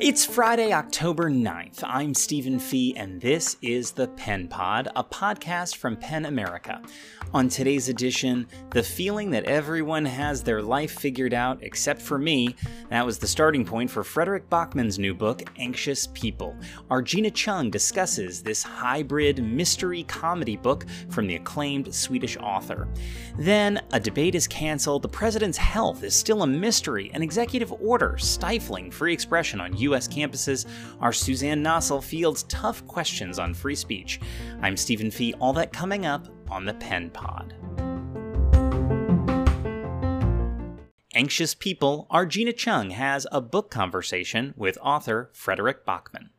It's Friday, October 9th. I'm Stephen Fee, and this is the Pen Pod, a podcast from PEN America. On today's edition, the feeling that everyone has their life figured out except for me. That was the starting point for Fredrik Backman's new book, Anxious People. Our Gina Chung discusses this hybrid mystery comedy book from the acclaimed Swedish author. Then, a debate is canceled, the president's health is still a mystery, an executive order stifling free expression on U.S. campuses, our Suzanne Nossel fields tough questions on free speech. I'm Stephen Fee, all that coming up on the Pen Pod. Anxious People, our Gina Chung has a book conversation with author Fredrik Backman.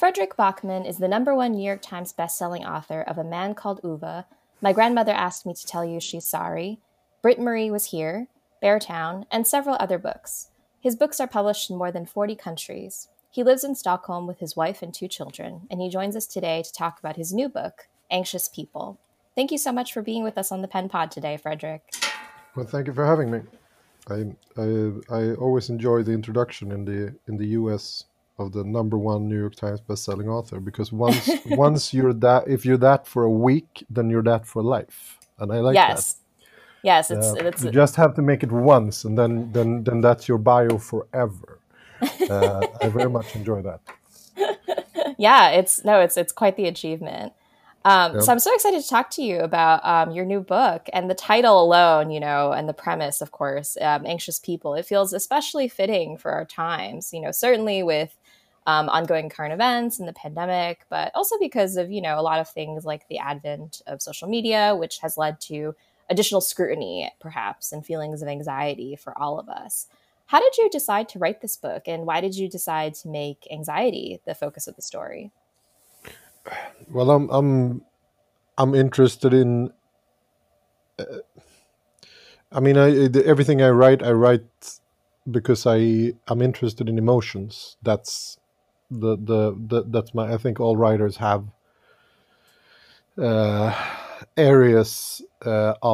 Fredrik Backman is the #1 New York Times bestselling author of A Man Called Ove, My Grandmother Asked Me to Tell You She's Sorry, Britt Marie Was Here, Beartown, and several other books. His books are published in more than 40 countries. He lives in Stockholm with his wife and 2 children, and he joins us today to talk about his new book, Anxious People. Thank you so much for being with us on the Pen Pod today, Fredrik. Well, thank you for having me. I always enjoy the introduction in the U.S. of the #1 New York Times bestselling author, because once you're that, if you're that for a week, then you're that for life, and I like that. Yes, it's. You just have to make it once, and then that's your bio forever. I very much enjoy that. Yeah, it's quite the achievement. So I'm so excited to talk to you about your new book, and the title alone, and the premise, of course, Anxious People. It feels especially fitting for our times, certainly with ongoing current events and the pandemic, but also because of a lot of things like the advent of social media, which has led to additional scrutiny, perhaps, and feelings of anxiety for all of us. How did you decide to write this book, and why did you decide to make anxiety the focus of the story? Well, I'm interested in. Everything I write because I'm interested in emotions. That's I think all writers have areas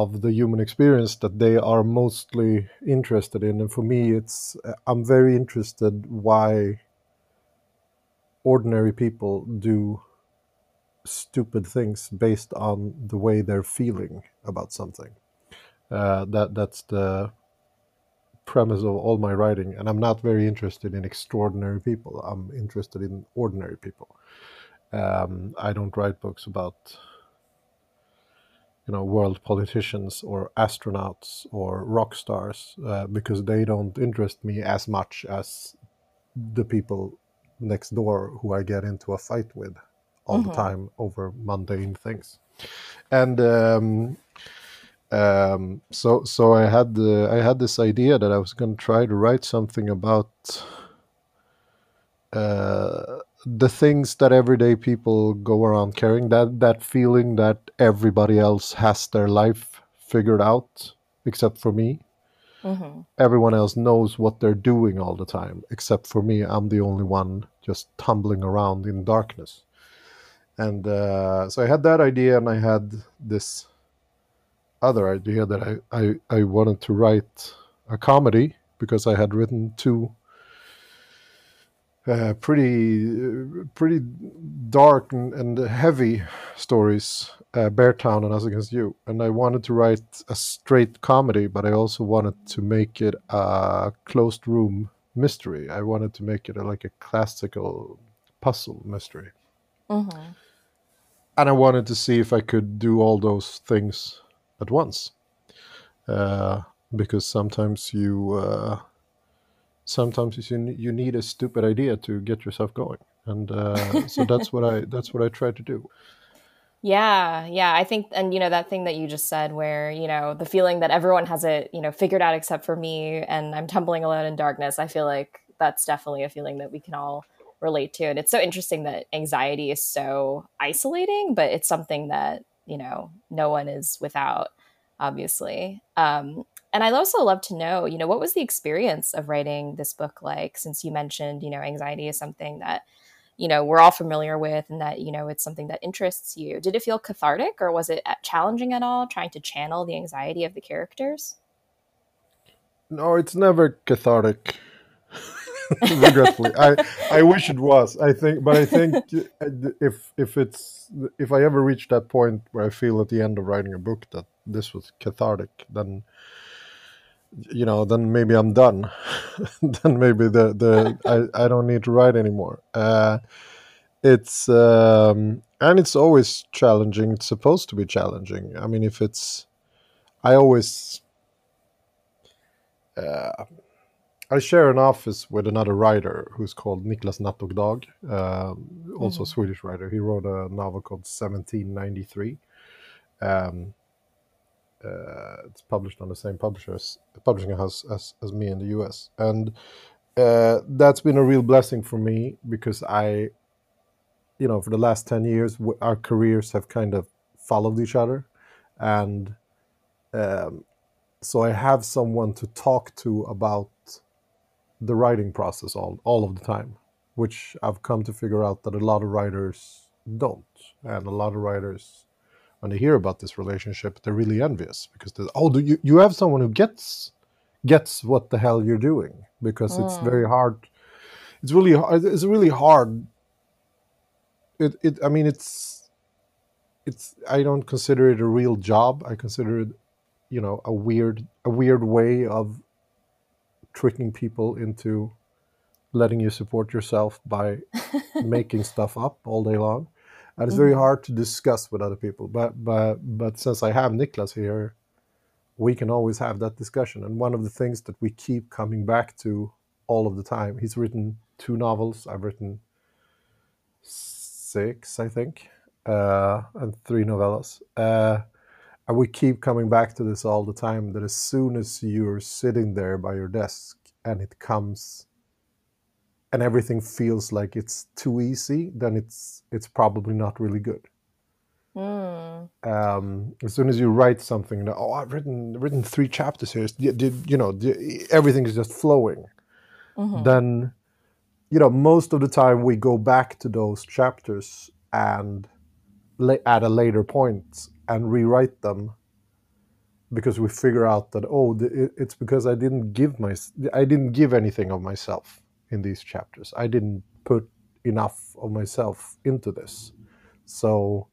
of the human experience that they are mostly interested in, and for me I'm very interested why ordinary people do stupid things based on the way they're feeling about something. That's the premise of all my writing, and I'm not very interested in extraordinary people. I'm interested in ordinary people. I don't write books about world politicians or astronauts or rock stars, because they don't interest me as much as the people next door who I get into a fight with all the time over mundane things. And so I had this idea that I was going to try to write something about the things that everyday people go around carrying, that feeling that everybody else has their life figured out except for me. Everyone else knows what they're doing all the time except for me. I'm the only one just tumbling around in darkness. And so I had that idea, and I had this other idea that I wanted to write a comedy, because I had written 2 pretty dark and heavy stories, Beartown and Us Against You. And I wanted to write a straight comedy, but I also wanted to make it a closed room mystery. I wanted to make it like a classical puzzle mystery. And I wanted to see if I could do all those things at once. Because sometimes you need a stupid idea to get yourself going, and so that's what I try to do. Yeah, I think, and that thing that you just said, where the feeling that everyone has it figured out except for me, and I'm tumbling alone in darkness. I feel like that's definitely a feeling that we can all relate to, and it's so interesting that anxiety is so isolating, but it's something that no one is without, obviously. And I'd also love to know, what was the experience of writing this book like, since you mentioned, anxiety is something that, we're all familiar with, and that, it's something that interests you. Did it feel cathartic, or was it challenging at all, trying to channel the anxiety of the characters? No, it's never cathartic. Regretfully, I wish it was. I think if I ever reach that point where I feel at the end of writing a book that this was cathartic, then then maybe I'm done. Then maybe the I don't need to write anymore. It's and it's always challenging. It's supposed to be challenging. I mean, if it's, I always. I share an office with another writer who's called Niklas Nattogdag, also a Swedish writer. He wrote a novel called 1793. It's published on the same publishing house as me in the US. And that's been a real blessing for me because I, for the last 10 years, our careers have kind of followed each other. And so I have someone to talk to about the writing process all of the time, which I've come to figure out that a lot of writers don't. And a lot of writers, when they hear about this relationship, they're really envious because you have someone who gets what the hell you're doing, because it's very hard. It's really hard. I mean, I don't consider it a real job. I consider it, a weird way of tricking people into letting you support yourself by making stuff up all day long. And it's very hard to discuss with other people. But since I have Niklas here, we can always have that discussion. And one of the things that we keep coming back to all of the time, he's written 2 novels. I've written 6, I think, and 3 novellas. And we keep coming back to this all the time, that as soon as you're sitting there by your desk and it comes and everything feels like it's too easy, then it's probably not really good. As soon as you write something, I've written 3 chapters here, everything is just flowing. Then, most of the time we go back to those chapters and at a later point and rewrite them, because we figure out that it's because I didn't give anything of myself in these chapters. I didn't put enough of myself into this. So,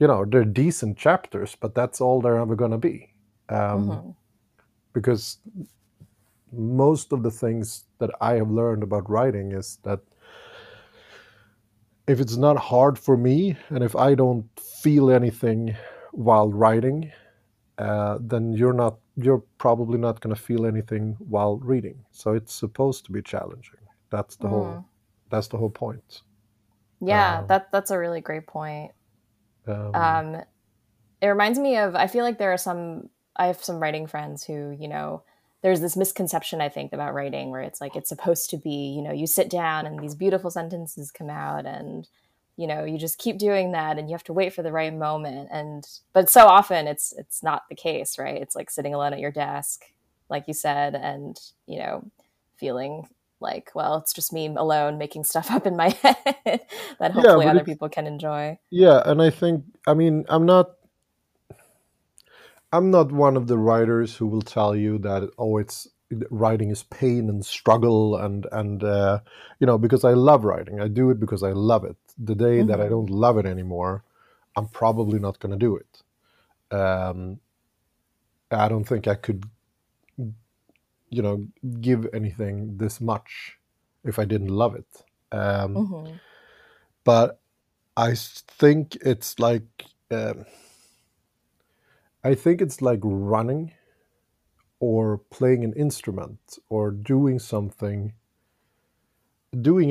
they're decent chapters, but that's all they're ever going to be, because most of the things that I have learned about writing is that if it's not hard for me and if I don't feel anything while writing, then you're probably not going to feel anything while reading. So it's supposed to be challenging. That's the whole point. Yeah, that's a really great point. It reminds me of, I feel like I have some writing friends who, there's this misconception, I think, about writing where it's like, it's supposed to be, you sit down and these beautiful sentences come out and, you just keep doing that and you have to wait for the right moment. But so often it's not the case, right? It's like sitting alone at your desk, like you said, and, feeling like, well, it's just me alone making stuff up in my head that hopefully other people can enjoy. Yeah. And I think, I'm not one of the writers who will tell you that writing is pain and struggle and because I love writing. I do it because I love it. The day that I don't love it anymore, I'm probably not going to do it. I don't think I could, give anything this much if I didn't love it. But I think it's like... I think it's like running or playing an instrument or doing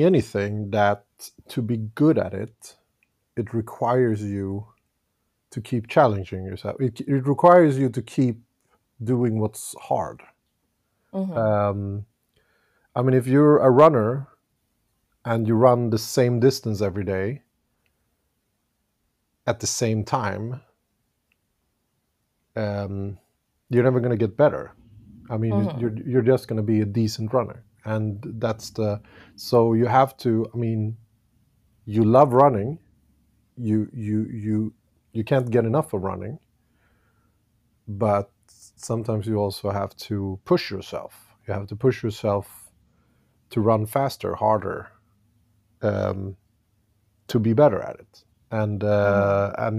anything that to be good at it, it requires you to keep challenging yourself. It requires you to keep doing what's hard. If you're a runner and you run the same distance every day at the same time, you're never going to get better. You're just going to be a decent runner, and so you have to. You love running. You can't get enough of running, but sometimes you also have to push yourself. You have to push yourself to run faster, harder, to be better at it. And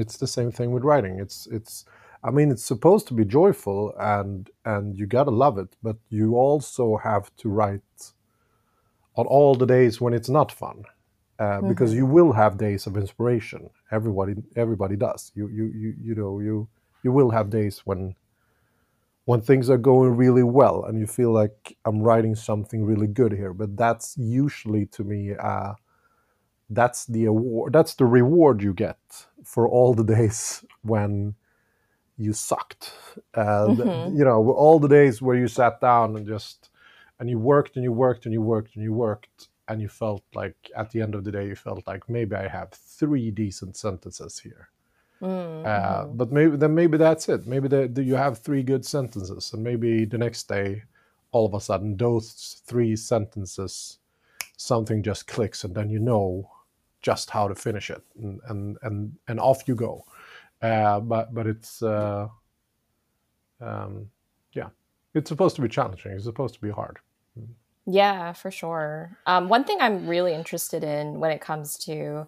it's the same thing with writing. It's I mean, it's supposed to be joyful, and you gotta love it, but you also have to write on all the days when it's not fun, because you will have days of inspiration. Everybody does. You will have days when things are going really well, and you feel like I'm writing something really good here. But that's usually, to me, that's the award. That's the reward you get for all the days when you sucked. You know, all the days where you sat down and you worked and you worked and you worked and you worked, and you felt like at the end of the day, you felt like maybe I have 3 decent sentences here. But maybe that's it. Maybe you have 3 good sentences, and maybe the next day, all of a sudden, those 3 sentences, something just clicks, and then you know just how to finish it, and off you go. But it's it's supposed to be challenging. It's supposed to be hard. Yeah, for sure. One thing I'm really interested in when it comes to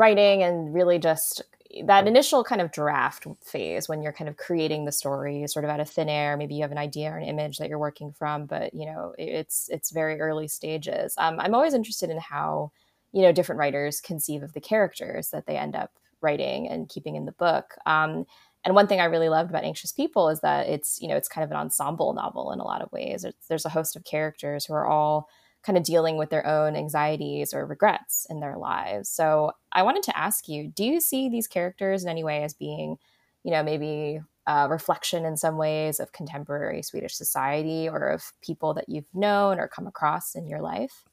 writing, and really just that initial kind of draft phase when you're kind of creating the story sort of out of thin air. Maybe you have an idea or an image that you're working from, but, it's very early stages. I'm always interested in how, different writers conceive of the characters that they end up writing and keeping in the book. And one thing I really loved about Anxious People is that it's kind of an ensemble novel in a lot of ways. There's a host of characters who are all kind of dealing with their own anxieties or regrets in their lives. So I wanted to ask you, do you see these characters in any way as being, maybe a reflection in some ways of contemporary Swedish society, or of people that you've known or come across in your life?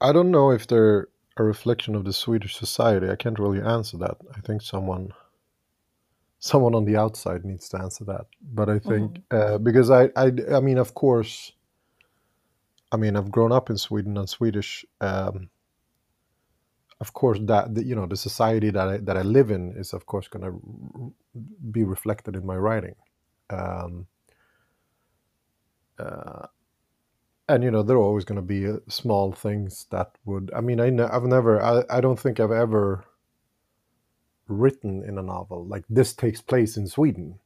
I don't know if they're a reflection of the Swedish society. I can't really answer that. I think someone on the outside needs to answer that. But I think, because I mean, of course, I've grown up in Sweden, and Swedish, of course, the society that I live in is, of course, going to be reflected in my writing. There are always going to be small things that would, I don't think I've ever written in a novel like this takes place in Sweden.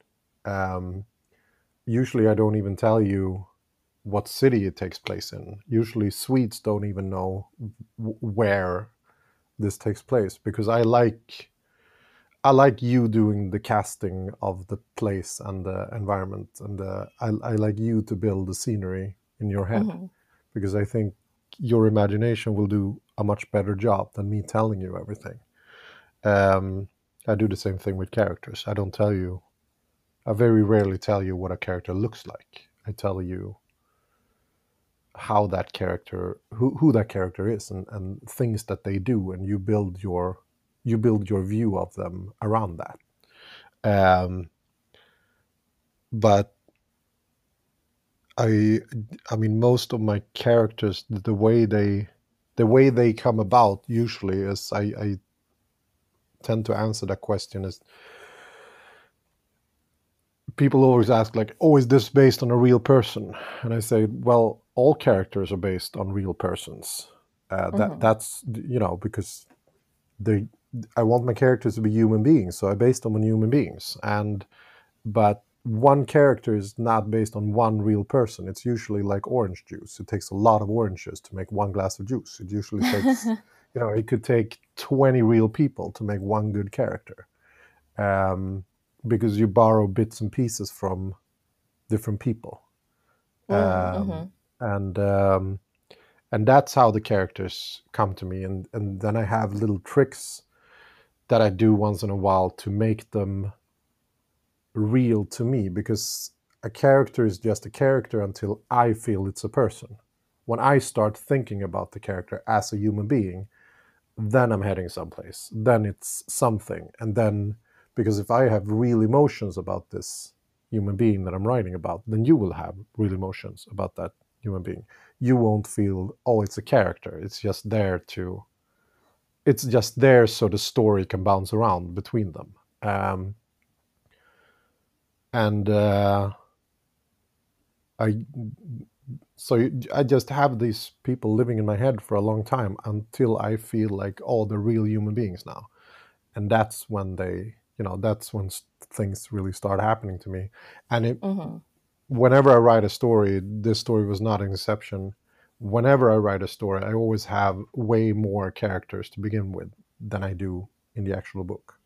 Usually I don't even tell you what city it takes place in. Usually Swedes don't even know where this takes place, because I like you doing the casting of the place and the environment, and I like you to build the scenery in your head, because I think your imagination will do a much better job than me telling you everything. I do the same thing with characters. I very rarely tell you what a character looks like. I tell you how that character, who that character is, and things that they do, and you build your view of them around that. But I mean, most of my characters, the way they come about usually is I tend to answer that question is, people always ask like, oh, is this based on a real person? And I say, well, all characters are based on real persons. That's, because I want my characters to be human beings. So I based them on human beings. But one character is not based on one real person. It's usually like orange juice. It takes a lot of oranges to make 1 glass of juice. It usually takes... it could take 20 real people to make 1 good character, because you borrow bits and pieces from different people. And that's how the characters come to me. And then I have little tricks that I do once in a while to make them real to me, because a character is just a character until I feel it's a person. When I start thinking about the character as a human being, then I'm heading someplace. Then it's something. And then, because if I have real emotions about this human being that I'm writing about, then you will have real emotions about that human being. You won't feel, oh, it's a character. It's just there so the story can bounce around between them. So I just have these people living in my head for a long time until I feel like, oh, they're real human beings now. And that's when they, you know, that's when things really start happening to me. And it, whenever I write a story, this story was not an exception. Whenever I write a story, I always have way more characters to begin with than I do in the actual book.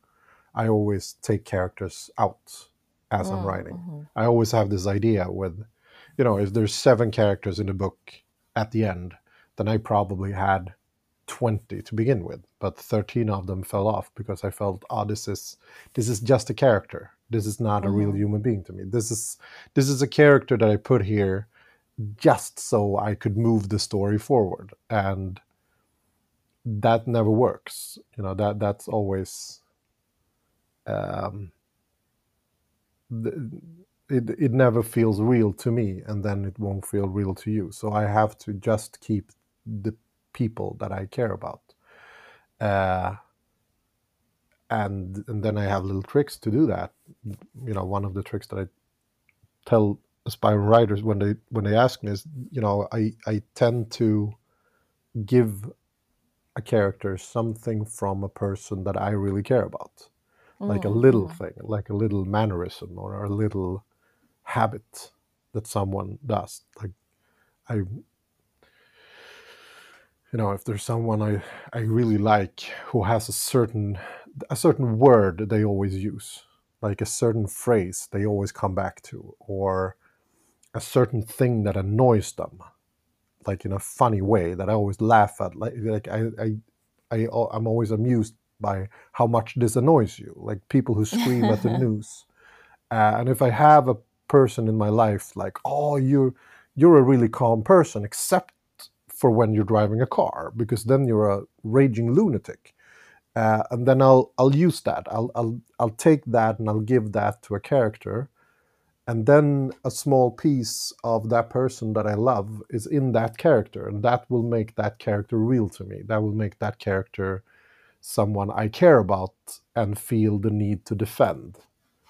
I always take characters out as I'm writing. I always have this idea with, you know, if there's 7 characters in the book at the end, then I probably had 20 to begin with, but 13 of them fell off because I felt, oh, this is just a character. This is not a real human being to me. This is a character that I put here just so I could move the story forward, and that never works. You know, that's always it never feels real to me, and then it won't feel real to you. So I have to just keep the people that I care about. And then I have little tricks to do that. You know, one of the tricks that I tell aspiring writers when they ask me is, you know, I tend to give a character something from a person that I really care about. Like a little thing, like a little mannerism or a little habit that someone does. Like, you know, if there's someone I really like who has a certain word they always use, like a certain phrase they always come back to, or a certain thing that annoys them, like in a funny way that I always laugh at. I'm always amused by how much this annoys you, like people who scream at the news. And if I have a person in my life, like, oh, you're a really calm person, except for when you're driving a car, because then you're a raging lunatic. And then I'll use that. I'll take that and I'll give that to a character, and then a small piece of that person that I love is in that character, and that will make that character real to me. That will make that character someone I care about and feel the need to defend.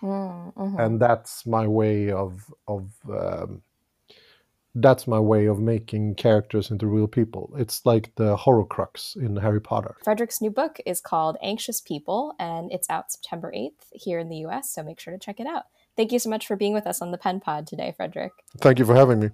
And that's my way of making characters into real people. It's like the Horcrux in Harry Potter. Fredrik's new book is called Anxious People, and it's out September 8th here in the US, so make sure to check it out. Thank you so much for being with us on the Pen Pod today, Fredrik. Thank you for having me.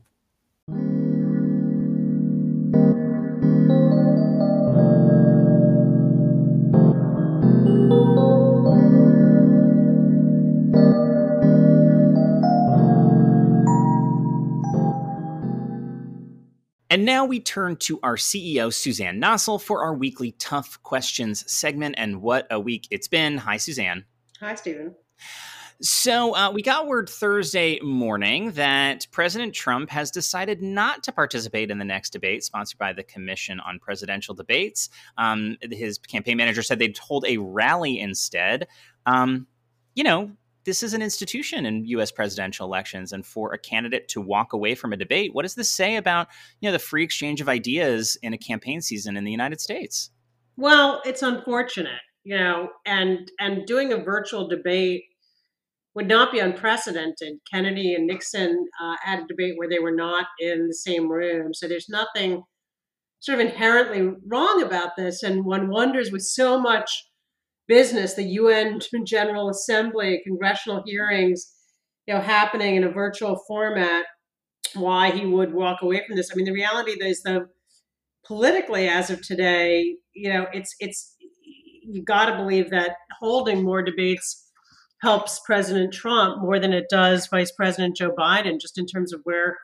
And now we turn to our CEO, Suzanne Nossel, for our weekly Tough Questions segment. And what a week it's been. Hi, Suzanne. Hi, Stephen. So we got word Thursday morning that President Trump has decided not to participate in the next debate sponsored by the Commission on Presidential Debates. His campaign manager said they'd hold a rally instead. You know, this is an institution in U.S. presidential elections, and for a candidate to walk away from a debate, what does this say about, you know, the free exchange of ideas in a campaign season in the United States? Well, it's unfortunate, you know, and doing a virtual debate would not be unprecedented. Kennedy and Nixon had a debate where they were not in the same room. So there's nothing sort of inherently wrong about this. And one wonders, with so much business, the UN General Assembly, congressional hearings, you know, happening in a virtual format, why he would walk away from this. I mean, the reality is, though, politically, as of today, you know, it's you got to believe that holding more debates helps President Trump more than it does Vice President Joe Biden, just in terms of where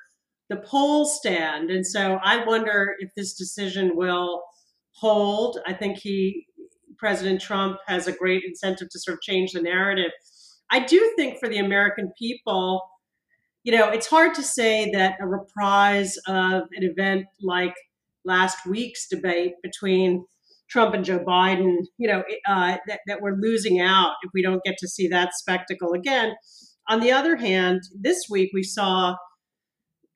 the polls stand. And so I wonder if this decision will hold. I think President Trump has a great incentive to sort of change the narrative. I do think for the American people, you know, it's hard to say that a reprise of an event like last week's debate between Trump and Joe Biden, you know, that we're losing out if we don't get to see that spectacle again. On the other hand, this week we saw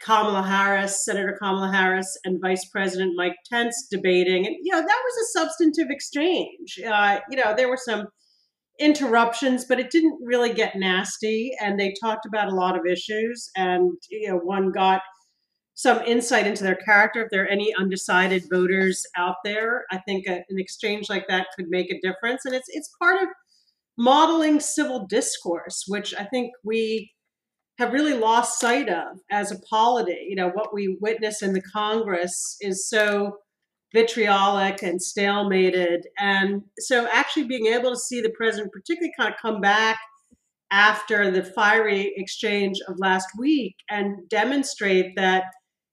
Senator Kamala Harris and Vice President Mike Pence debating. And, you know, that was a substantive exchange. You know, there were some interruptions, but it didn't really get nasty. And they talked about a lot of issues, and one got some insight into their character. If there are any undecided voters out there, I think an exchange like that could make a difference. And it's part of modeling civil discourse, which I think we have really lost sight of as a polity. What we witness in the Congress is so vitriolic and stalemated. And so actually being able to see the president particularly kind of come back after the fiery exchange of last week and demonstrate that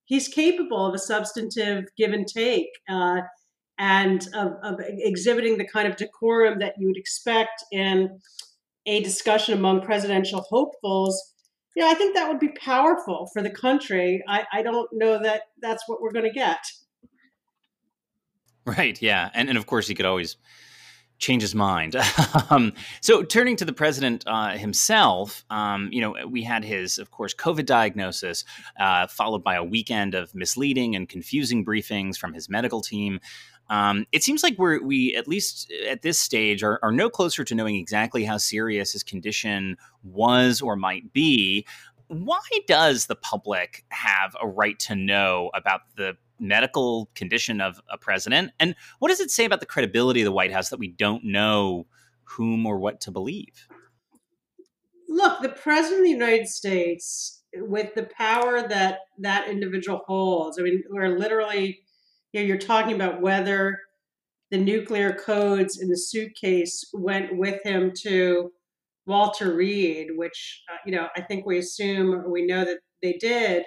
he's capable of a substantive give and take and of exhibiting the kind of decorum that you would expect in a discussion among presidential hopefuls, I think that would be powerful for the country. I don't know that that's what we're going to get. Right. Yeah. And of course, he could always change his mind. So turning to the president himself, we had his, of course, COVID diagnosis, followed by a weekend of misleading and confusing briefings from his medical team. It seems like we, at least at this stage, are no closer to knowing exactly how serious his condition was or might be. Why does the public have a right to know about the medical condition of a president? And what does it say about the credibility of the White House that we don't know whom or what to believe? Look, the president of the United States, with the power that that individual holds, I mean, we're literally... you're talking about whether the nuclear codes in the suitcase went with him to Walter Reed, which, I think we assume or we know that they did,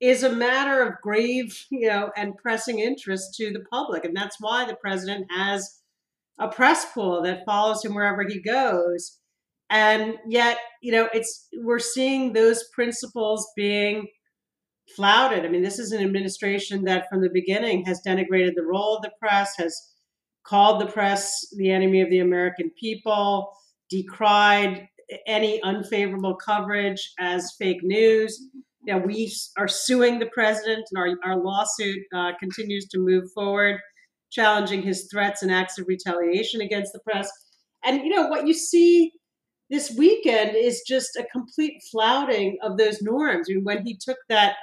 is a matter of grave, and pressing interest to the public. And that's why the president has a press pool that follows him wherever he goes. And yet, we're seeing those principles being flouted. I mean, this is an administration that from the beginning has denigrated the role of the press, has called the press the enemy of the American people, decried any unfavorable coverage as fake news. We are suing the president, and our lawsuit continues to move forward, challenging his threats and acts of retaliation against the press. And, what you see this weekend is just a complete flouting of those norms. I mean, when he took that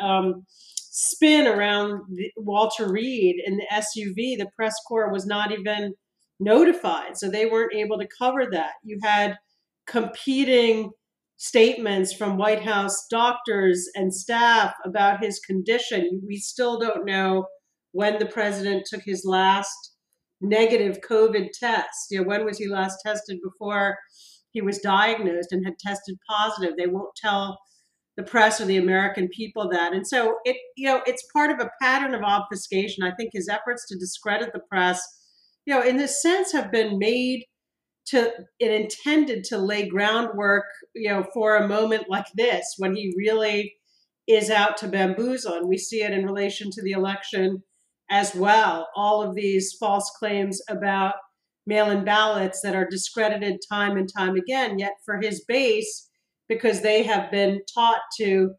spin around Walter Reed in the SUV, the press corps was not even notified, so they weren't able to cover that. You had competing statements from White House doctors and staff about his condition. We still don't know when the president took his last negative COVID test. When was he last tested before he was diagnosed and had tested positive? They won't tell the press or the American people that. And so it's part of a pattern of obfuscation. I think his efforts to discredit the press, in this sense have been made to and intended to lay groundwork, for a moment like this, when he really is out to bamboozle. And we see it in relation to the election as well. All of these false claims about mail-in ballots that are discredited time and time again, yet for his base, because they have been taught to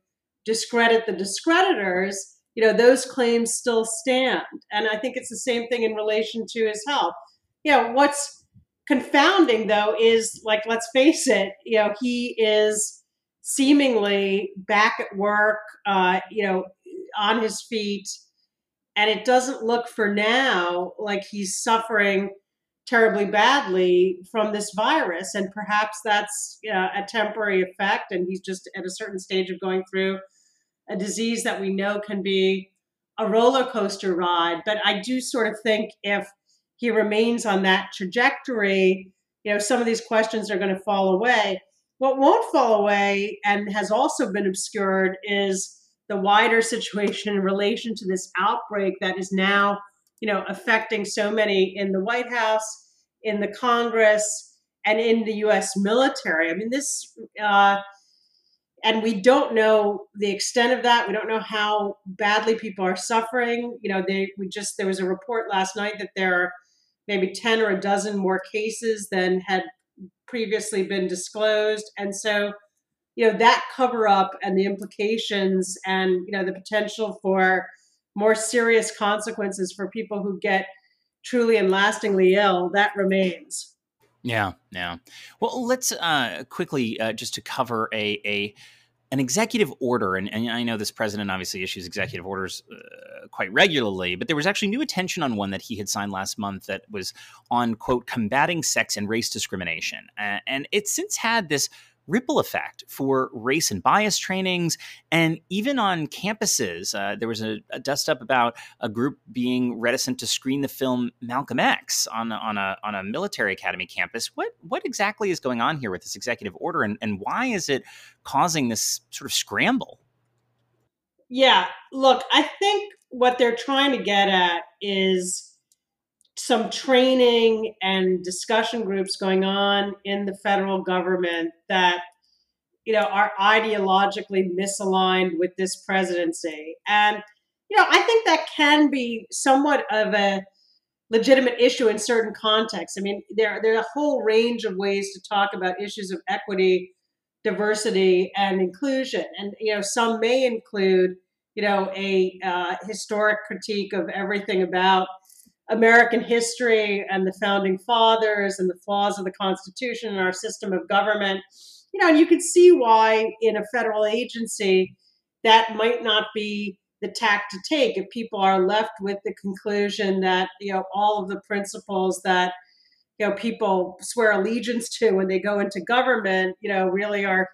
discredit the discreditors, those claims still stand. And I think it's the same thing in relation to his health. What's confounding, though, is, let's face it, he is seemingly back at work, on his feet, and it doesn't look for now like he's suffering terribly badly from this virus. And perhaps that's a temporary effect. And he's just at a certain stage of going through a disease that we know can be a roller coaster ride. But I do sort of think if he remains on that trajectory, some of these questions are going to fall away. What won't fall away and has also been obscured is the wider situation in relation to this outbreak that is now affecting so many in the White House, in the Congress, and in the U.S. military. I mean, this, and we don't know the extent of that. We don't know how badly people are suffering. There was a report last night that there are maybe 10 or a dozen more cases than had previously been disclosed. And so, that cover up and the implications and, the potential for more serious consequences for people who get truly and lastingly ill, that remains. Yeah. Well, let's quickly just to cover an executive order, and I know this president obviously issues executive orders quite regularly, but there was actually new attention on one that he had signed last month that was on, quote, combating sex and race discrimination. And it's since had this ripple effect for race and bias trainings. And even on campuses, there was a dust up about a group being reticent to screen the film Malcolm X on a military academy campus. What exactly is going on here with this executive order, and why is it causing this sort of scramble? Yeah, look, I think what they're trying to get at is some training and discussion groups going on in the federal government that, you know, are ideologically misaligned with this presidency. And, you know, I think that can be somewhat of a legitimate issue in certain contexts. I mean, there are a whole range of ways to talk about issues of equity, diversity, and inclusion. And, you know, some may include, you know, a historic critique of everything about American history and the founding fathers and the flaws of the Constitution and our system of government. You know, and you could see why in a federal agency that might not be the tack to take if people are left with the conclusion that, you know, all of the principles that, you know, people swear allegiance to when they go into government, you know, really are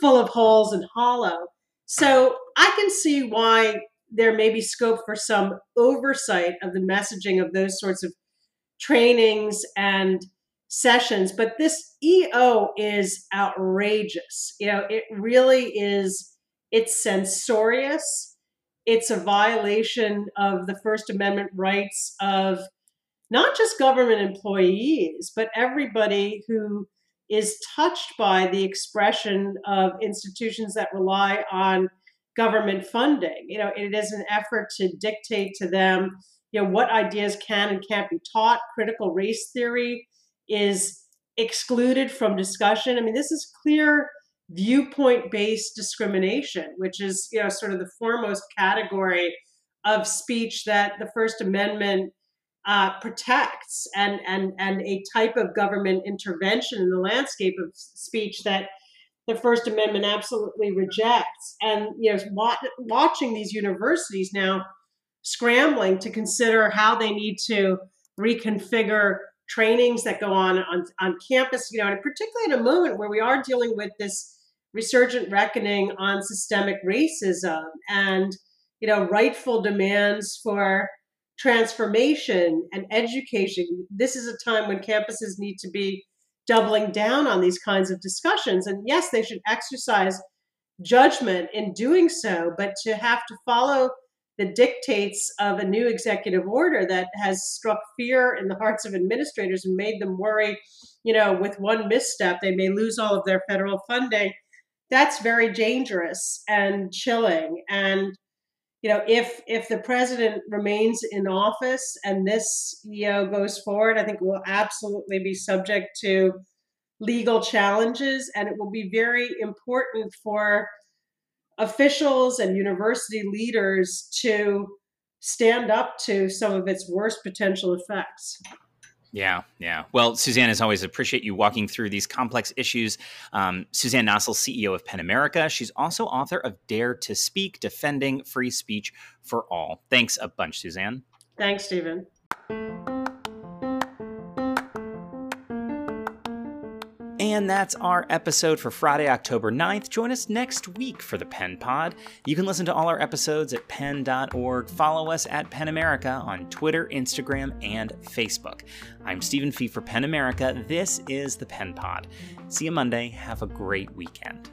full of holes and hollow. So I can see why there may be scope for some oversight of the messaging of those sorts of trainings and sessions. But this EO is outrageous. You know, it really is, it's censorious. It's a violation of the First Amendment rights of not just government employees, but everybody who is touched by the expression of institutions that rely on government funding. You know, it is an effort to dictate to them, you know, what ideas can and can't be taught. Critical race theory is excluded from discussion. I mean, this is clear viewpoint-based discrimination, which is, you know, sort of the foremost category of speech that the First Amendment protects, and a type of government intervention in the landscape of speech that the First Amendment absolutely rejects. And, you know, watching these universities now scrambling to consider how they need to reconfigure trainings that go on campus, you know, and particularly in a moment where we are dealing with this resurgent reckoning on systemic racism and, you know, rightful demands for transformation and education. This is a time when campuses need to be doubling down on these kinds of discussions. And yes, they should exercise judgment in doing so, but to have to follow the dictates of a new executive order that has struck fear in the hearts of administrators and made them worry, you know, with one misstep, they may lose all of their federal funding. That's very dangerous and chilling. And, you know, if the president remains in office and this, you know, goes forward, I think we'll absolutely be subject to legal challenges, and it will be very important for officials and university leaders to stand up to some of its worst potential effects. Yeah. Well, Suzanne, as always, appreciate you walking through these complex issues. Suzanne Nossel, CEO of PEN America. She's also author of Dare to Speak, Defending Free Speech for All. Thanks a bunch, Suzanne. Thanks, Stephen. And that's our episode for Friday, October 9th. Join us next week for the Pen Pod. You can listen to all our episodes at pen.org. Follow us at PEN America on Twitter, Instagram, and Facebook. I'm Stephen Fee for PEN America. This is the Pen Pod. See you Monday. Have a great weekend.